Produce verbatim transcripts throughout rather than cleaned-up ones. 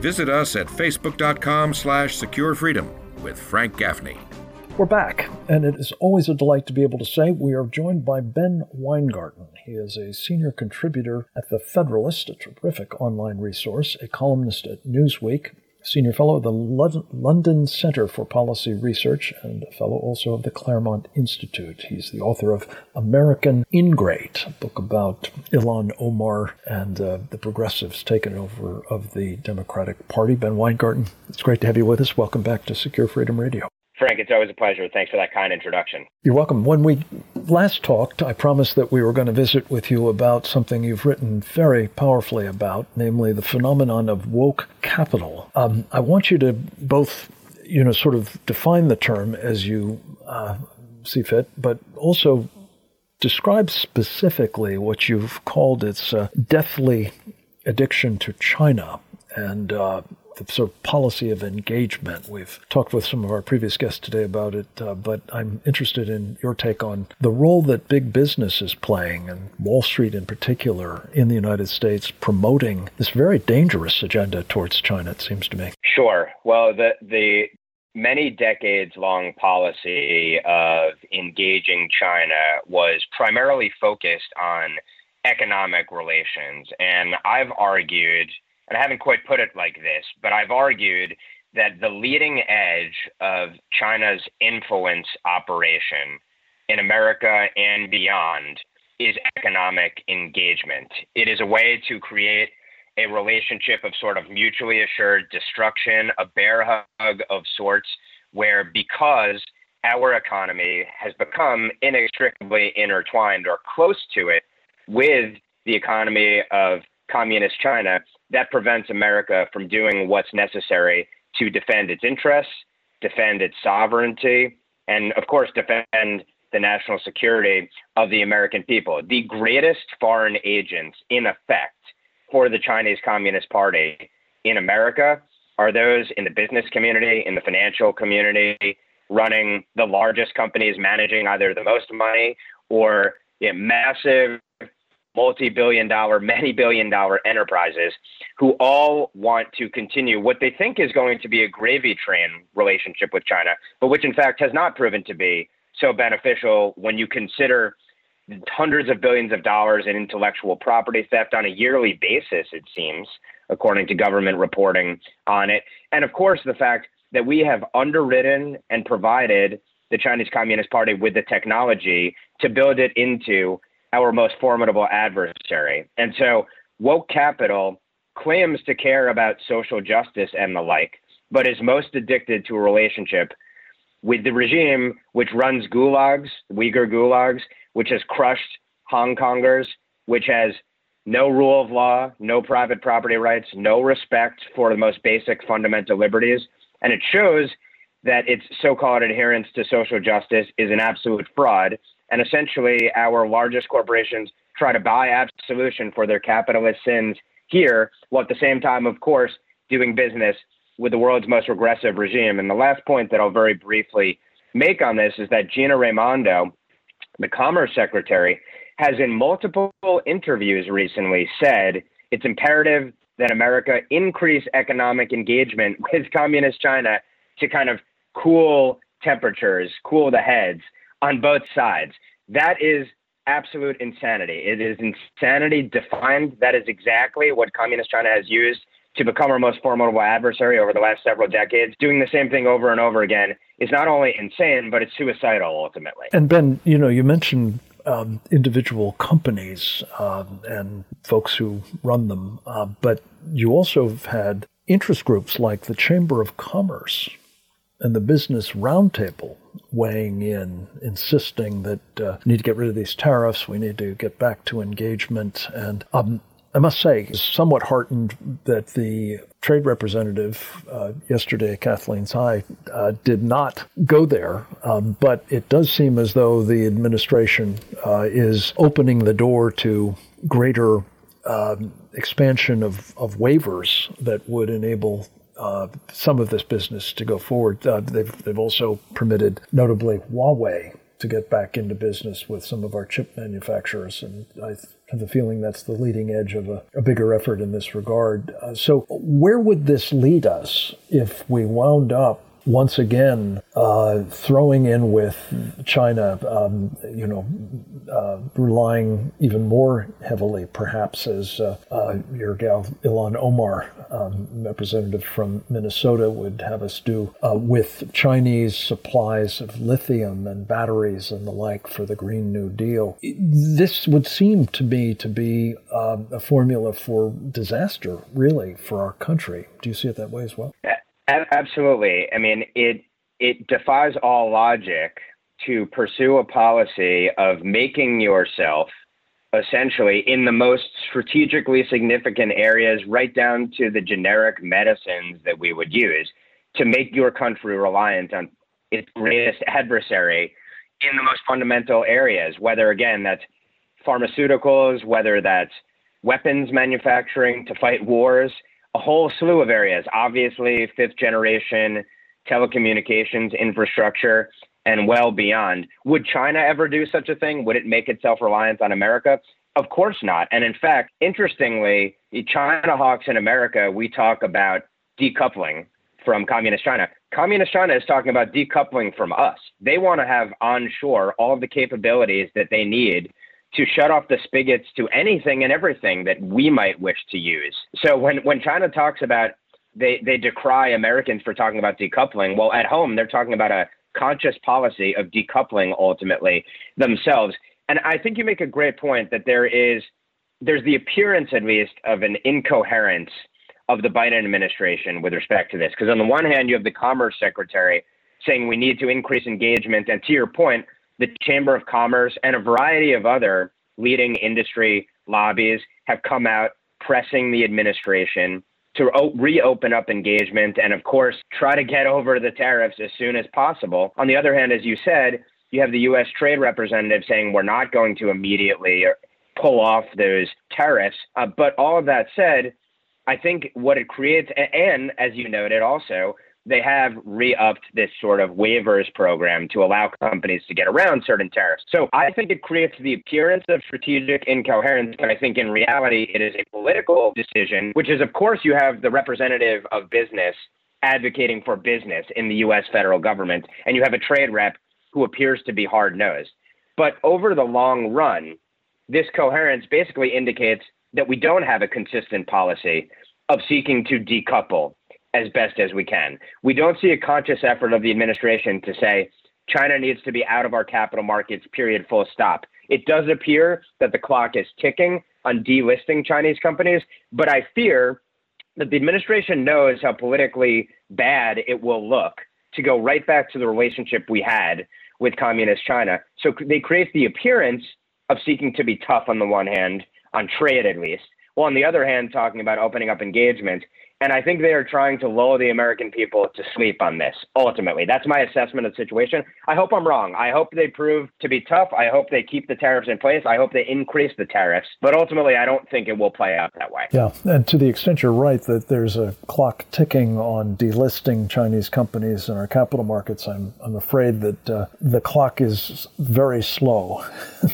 Visit us at facebook.com slash securefreedom with Frank Gaffney. We're back, and it is always a delight to be able to say we are joined by Ben Weingarten. He is a senior contributor at The Federalist, a terrific online resource, a columnist at Newsweek, senior fellow of the London Center for Policy Research, and a fellow also of the Claremont Institute. He's the author of American Ingrate, a book about Ilhan Omar and uh, the progressives taking over of the Democratic Party. Ben Weingarten, it's great to have you with us. Welcome back to Secure Freedom Radio. Frank, it's always a pleasure. Thanks for that kind introduction. You're welcome. When we last talked, I promised that we were going to visit with you about something you've written very powerfully about, namely the phenomenon of woke capital. Um, I want you to both, you know, sort of define the term as you uh, see fit, but also describe specifically what you've called its uh, deathly addiction to China and uh the sort of policy of engagement. We've talked with some of our previous guests today about it, uh, but I'm interested in your take on the role that big business is playing, and Wall Street in particular, in the United States, promoting this very dangerous agenda towards China, it seems to me. Sure. Well, the the many decades-long policy of engaging China was primarily focused on economic relations, and I've argued and I haven't quite put it like this, but I've argued that the leading edge of China's influence operation in America and beyond is economic engagement. It is a way to create a relationship of sort of mutually assured destruction, a bear hug of sorts, where because our economy has become inextricably intertwined or close to it with the economy of Communist China, that prevents America from doing what's necessary to defend its interests, defend its sovereignty, and, of course, defend the national security of the American people. The greatest foreign agents, in effect, for the Chinese Communist Party in America are those in the business community, in the financial community, running the largest companies, managing either the most money or you know, massive multi-billion dollar, many billion dollar enterprises who all want to continue what they think is going to be a gravy train relationship with China, but which in fact has not proven to be so beneficial when you consider hundreds of billions of dollars in intellectual property theft on a yearly basis, it seems, according to government reporting on it. And of course, the fact that we have underwritten and provided the Chinese Communist Party with the technology to build it into our most formidable adversary. And so woke capital claims to care about social justice and the like, but is most addicted to a relationship with the regime which runs gulags, Uyghur gulags, which has crushed Hong Kongers, which has no rule of law, no private property rights, no respect for the most basic fundamental liberties. And it shows that its so-called adherence to social justice is an absolute fraud. And essentially, our largest corporations try to buy absolution for their capitalist sins here, while at the same time, of course, doing business with the world's most regressive regime. And the last point that I'll very briefly make on this is that Gina Raimondo, the Commerce Secretary, has in multiple interviews recently said it's imperative that America increase economic engagement with Communist China to kind of cool temperatures, cool the heads on both sides. That is absolute insanity. It is insanity defined. That is exactly what Communist China has used to become our most formidable adversary over the last several decades. Doing the same thing over and over again is not only insane, but it's suicidal ultimately. And Ben, you know, you mentioned um, individual companies um, and folks who run them, uh, but you also have had interest groups like the Chamber of Commerce and the Business Roundtable weighing in, insisting that uh, we need to get rid of these tariffs, we need to get back to engagement. And um, I must say, somewhat heartened that the trade representative uh, yesterday, Kathleen Tsai, uh, did not go there. Um, but it does seem as though the administration uh, is opening the door to greater uh, expansion of, of waivers that would enable Uh, some of this business to go forward. Uh, they've, they've also permitted, notably, Huawei to get back into business with some of our chip manufacturers. And I have the feeling that's the leading edge of a, a bigger effort in this regard. Uh, so where would this lead us if we wound up once again uh, throwing in with China, um, you know, uh, relying even more heavily, perhaps, as uh, uh, your gal Ilhan Omar, um, representative from Minnesota, would have us do, uh, with Chinese supplies of lithium and batteries and the like for the Green New Deal. This would seem to me to be uh, a formula for disaster, really, for our country. Do you see it that way as well? Yeah. Absolutely. I mean, it it defies all logic to pursue a policy of making yourself essentially in the most strategically significant areas, right down to the generic medicines that we would use, to make your country reliant on its greatest adversary in the most fundamental areas, whether, again, that's pharmaceuticals, whether that's weapons manufacturing to fight wars, a whole slew of areas, obviously fifth generation telecommunications infrastructure and well beyond. Would China ever do such a thing? Would it make itself reliant on America? Of course not. And in fact, interestingly, China hawks in America, we talk about decoupling from communist China. Communist China is talking about decoupling from us. They want to have onshore all of the capabilities that they need to shut off the spigots to anything and everything that we might wish to use. So when, when China talks about, they, they decry Americans for talking about decoupling, well, at home, they're talking about a conscious policy of decoupling ultimately themselves. And I think you make a great point that there is, there's the appearance at least of an incoherence of the Biden administration with respect to this. Because on the one hand, you have the Commerce Secretary saying we need to increase engagement. And to your point, the Chamber of Commerce and a variety of other leading industry lobbies have come out pressing the administration to reopen up engagement and, of course, try to get over the tariffs as soon as possible. On the other hand, as you said, you have the U S Trade Representative saying we're not going to immediately pull off those tariffs. Uh, but all of that said, I think what it creates, and as you noted also, they have re-upped this sort of waivers program to allow companies to get around certain tariffs. So I think it creates the appearance of strategic incoherence, but I think in reality it is a political decision, which is, of course, you have the representative of business advocating for business in the U S federal government, and you have a trade rep who appears to be hard-nosed. But over the long run, this coherence basically indicates that we don't have a consistent policy of seeking to decouple as best as we can. We don't see a conscious effort of the administration to say China needs to be out of our capital markets, period, full stop. It does appear that the clock is ticking on delisting Chinese companies, but I fear that the administration knows how politically bad it will look to go right back to the relationship we had with communist China. So they create the appearance of seeking to be tough on the one hand, on trade at least, while on the other hand, talking about opening up engagement. And I think they are trying to lull the American people to sleep on this, ultimately. That's my assessment of the situation. I hope I'm wrong. I hope they prove to be tough. I hope they keep the tariffs in place. I hope they increase the tariffs. But ultimately, I don't think it will play out that way. Yeah, and to the extent you're right that there's a clock ticking on delisting Chinese companies in our capital markets, I'm I'm afraid that uh, the clock is very slow.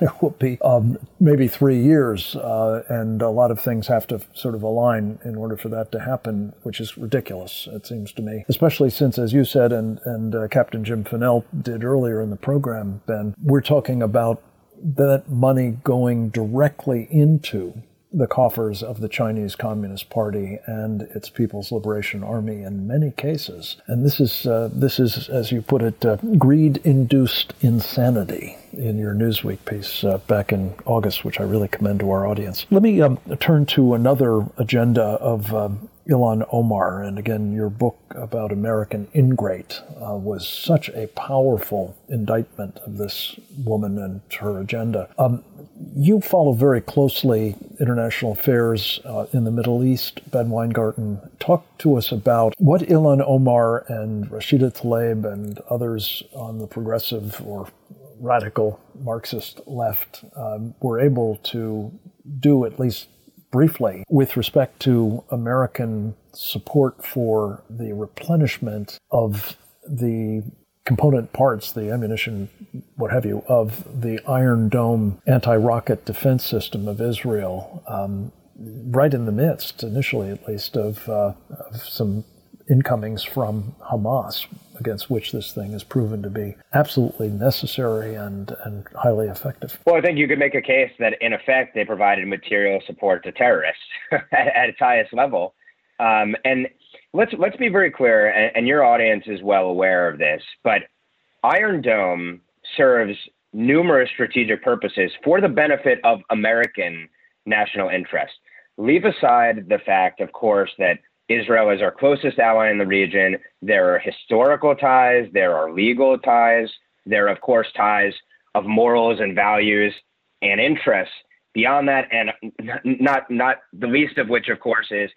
There will be um, maybe three years, uh, and a lot of things have to sort of align in order for that to happen. And, which is ridiculous, it seems to me, especially since, as you said, and, and uh, Captain Jim Fennell did earlier in the program, Ben, we're talking about that money going directly into the coffers of the Chinese Communist Party and its People's Liberation Army in many cases. And this is, uh, this is, as you put it, uh, greed-induced insanity in your Newsweek piece uh, back in August, which I really commend to our audience. Let me um, turn to another agenda of um, Ilhan Omar. And again, your book about American Ingrate uh, was such a powerful indictment of this woman and her agenda. Um, you follow very closely international affairs uh, in the Middle East. Ben Weingarten, talk to us about what Ilhan Omar and Rashida Tlaib and others on the progressive or radical Marxist left um, were able to do, at least briefly, with respect to American support for the replenishment of the component parts, the ammunition, what have you, of the Iron Dome anti-rocket defense system of Israel, um, right in the midst, initially at least, of, uh, of some incomings from Hamas, against which this thing has proven to be absolutely necessary and, and highly effective. Well, I think you could make a case that, in effect, they provided material support to terrorists at, at its highest level. Um, and let's let's be very clear, and, and your audience is well aware of this, but Iron Dome serves numerous strategic purposes for the benefit of American national interest. Leave aside the fact, of course, that Israel is our closest ally in the region. There are historical ties. There are legal ties. There are, of course, ties of morals and values and interests beyond that. And not, not the least of which, of course, is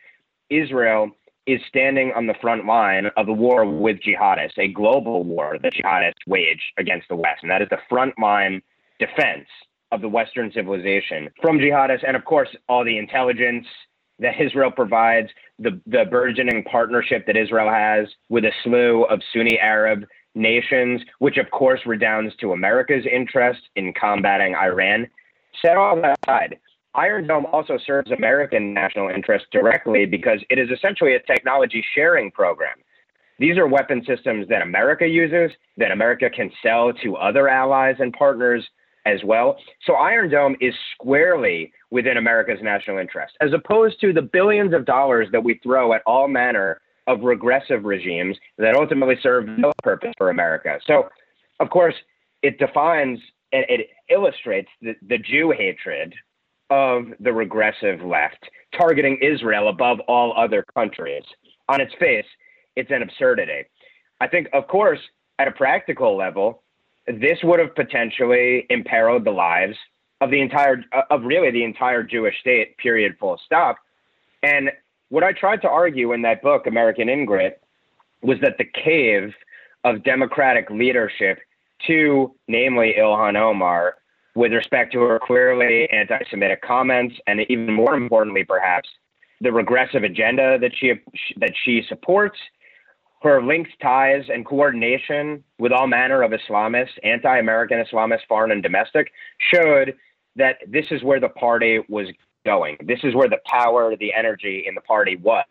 Israel is standing on the front line of a war with jihadists, a global war that jihadists wage against the West. And that is the frontline defense of the Western civilization from jihadists. And of course, all the intelligence that Israel provides, the, the burgeoning partnership that Israel has with a slew of Sunni Arab nations, which of course redounds to America's interest in combating Iran. Set all that aside, Iron Dome also serves American national interest directly because it is essentially a technology sharing program. These are weapon systems that America uses, that America can sell to other allies and partners as well. So Iron Dome is squarely within America's national interest, as opposed to the billions of dollars that we throw at all manner of regressive regimes that ultimately serve no purpose for America. So, of course, it defines and it illustrates the, the Jew hatred of the regressive left, targeting Israel above all other countries. On its face, it's an absurdity. I think, of course, at a practical level, this would have potentially imperiled the lives of the entire, of really the entire Jewish state, period, full stop. And what I tried to argue in that book, American Ingrate, was that the cave of democratic leadership to, namely, Ilhan Omar, with respect to her clearly anti-Semitic comments, and even more importantly, perhaps, the regressive agenda that she that she supports, her links, ties, and coordination with all manner of Islamists, anti-American Islamists, foreign and domestic, showed that this is where the party was going. This is where the power, the energy in the party was.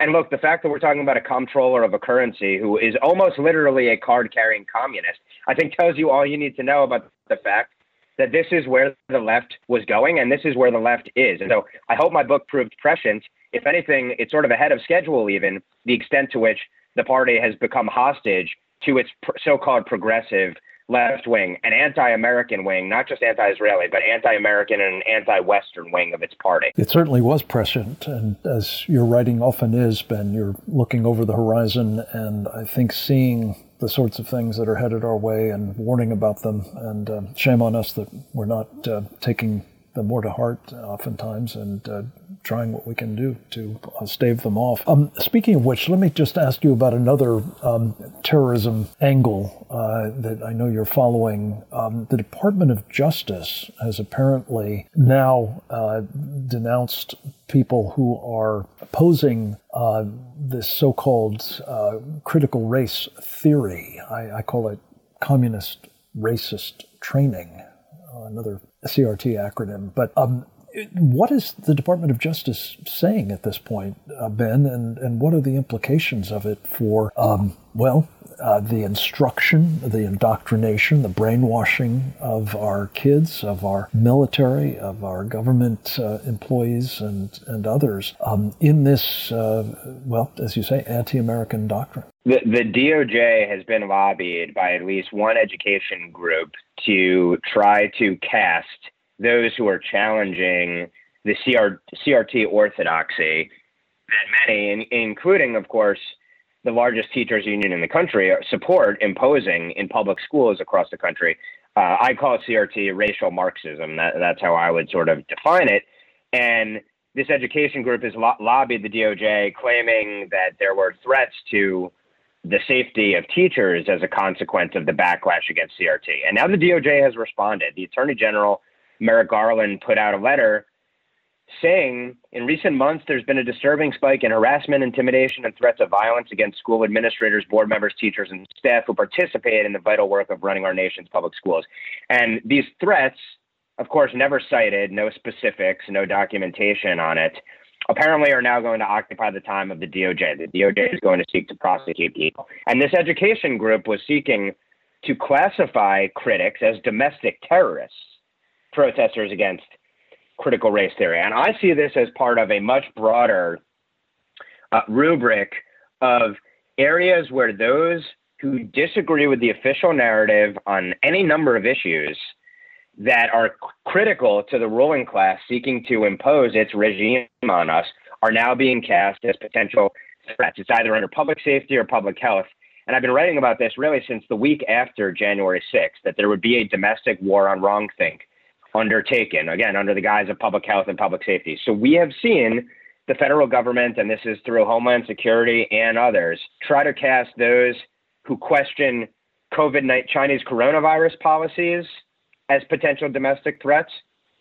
And look, the fact that we're talking about a comptroller of a currency who is almost literally a card-carrying communist, I think tells you all you need to know about the fact that this is where the left was going, and this is where the left is. And so I hope my book proved prescient. If anything, it's sort of ahead of schedule, even the extent to which the party has become hostage to its so-called progressive left wing, an anti-American wing, not just anti-Israeli, but anti-American and anti-Western wing of its party. It certainly was prescient. And as your writing often is, Ben, you're looking over the horizon and I think seeing the sorts of things that are headed our way and warning about them. And uh, shame on us that we're not uh, taking them more to heart oftentimes and uh, trying what we can do to uh, stave them off. Um, speaking of which, let me just ask you about another um, terrorism angle uh, that I know you're following. Um, the Department of Justice has apparently now uh, denounced people who are opposing uh, this so-called uh, critical race theory. I, I call it communist racist training, uh, another C R T acronym. But um, what is the Department of Justice saying at this point, uh, Ben, and, and what are the implications of it for, um, well, uh, the instruction, the indoctrination, the brainwashing of our kids, of our military, of our government uh, employees and, and others um, in this, uh, well, as you say, anti-American doctrine? The, the D O J has been lobbied by at least one education group to try to cast those who are challenging the C R, C R T orthodoxy that many, including, of course, the largest teachers union in the country, support imposing in public schools across the country. Uh, I call C R T racial Marxism. That, that's how I would sort of define it. And this education group has lo- lobbied the D O J, claiming that there were threats to the safety of teachers as a consequence of the backlash against C R T. And now the D O J has responded. The Attorney General, Merrick Garland, put out a letter saying in recent months, there's been a disturbing spike in harassment, intimidation, and threats of violence against school administrators, board members, teachers, and staff who participate in the vital work of running our nation's public schools. And these threats, of course, never cited, no specifics, no documentation on it, apparently are now going to occupy the time of the D O J. The D O J is going to seek to prosecute people. And this education group was seeking to classify critics as domestic terrorists, protesters against critical race theory. And I see this as part of a much broader uh, rubric of areas where those who disagree with the official narrative on any number of issues that are critical to the ruling class seeking to impose its regime on us are now being cast as potential threats. It's either under public safety or public health. And I've been writing about this really since the week after January sixth, that there would be a domestic war on wrongthink undertaken, again, under the guise of public health and public safety. So we have seen the federal government, and this is through Homeland Security and others, try to cast those who question COVID nineteen Chinese coronavirus policies as potential domestic threats,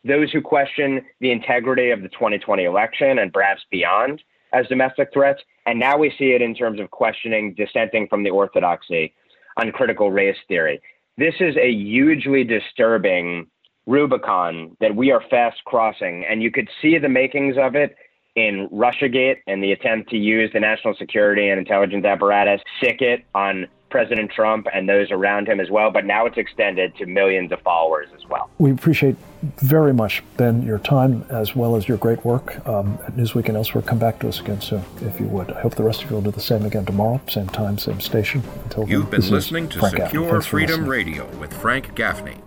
those who question the integrity of the twenty twenty election and perhaps beyond as domestic threats. And now we see it in terms of questioning dissenting from the orthodoxy on critical race theory. This is a hugely disturbing Rubicon that we are fast crossing, and you could see the makings of it in RussiaGate and the attempt to use the national security and intelligence apparatus, sick it on President Trump and those around him as well, but now it's extended to millions of followers as well. We appreciate very much, Ben, your time as well as your great work um, at Newsweek and elsewhere. Come back to us again soon, if you would. I hope the rest of you will do the same again tomorrow, same time, same station. Until You've then, been listening to Frank Secure Freedom listening. Radio with Frank Gaffney.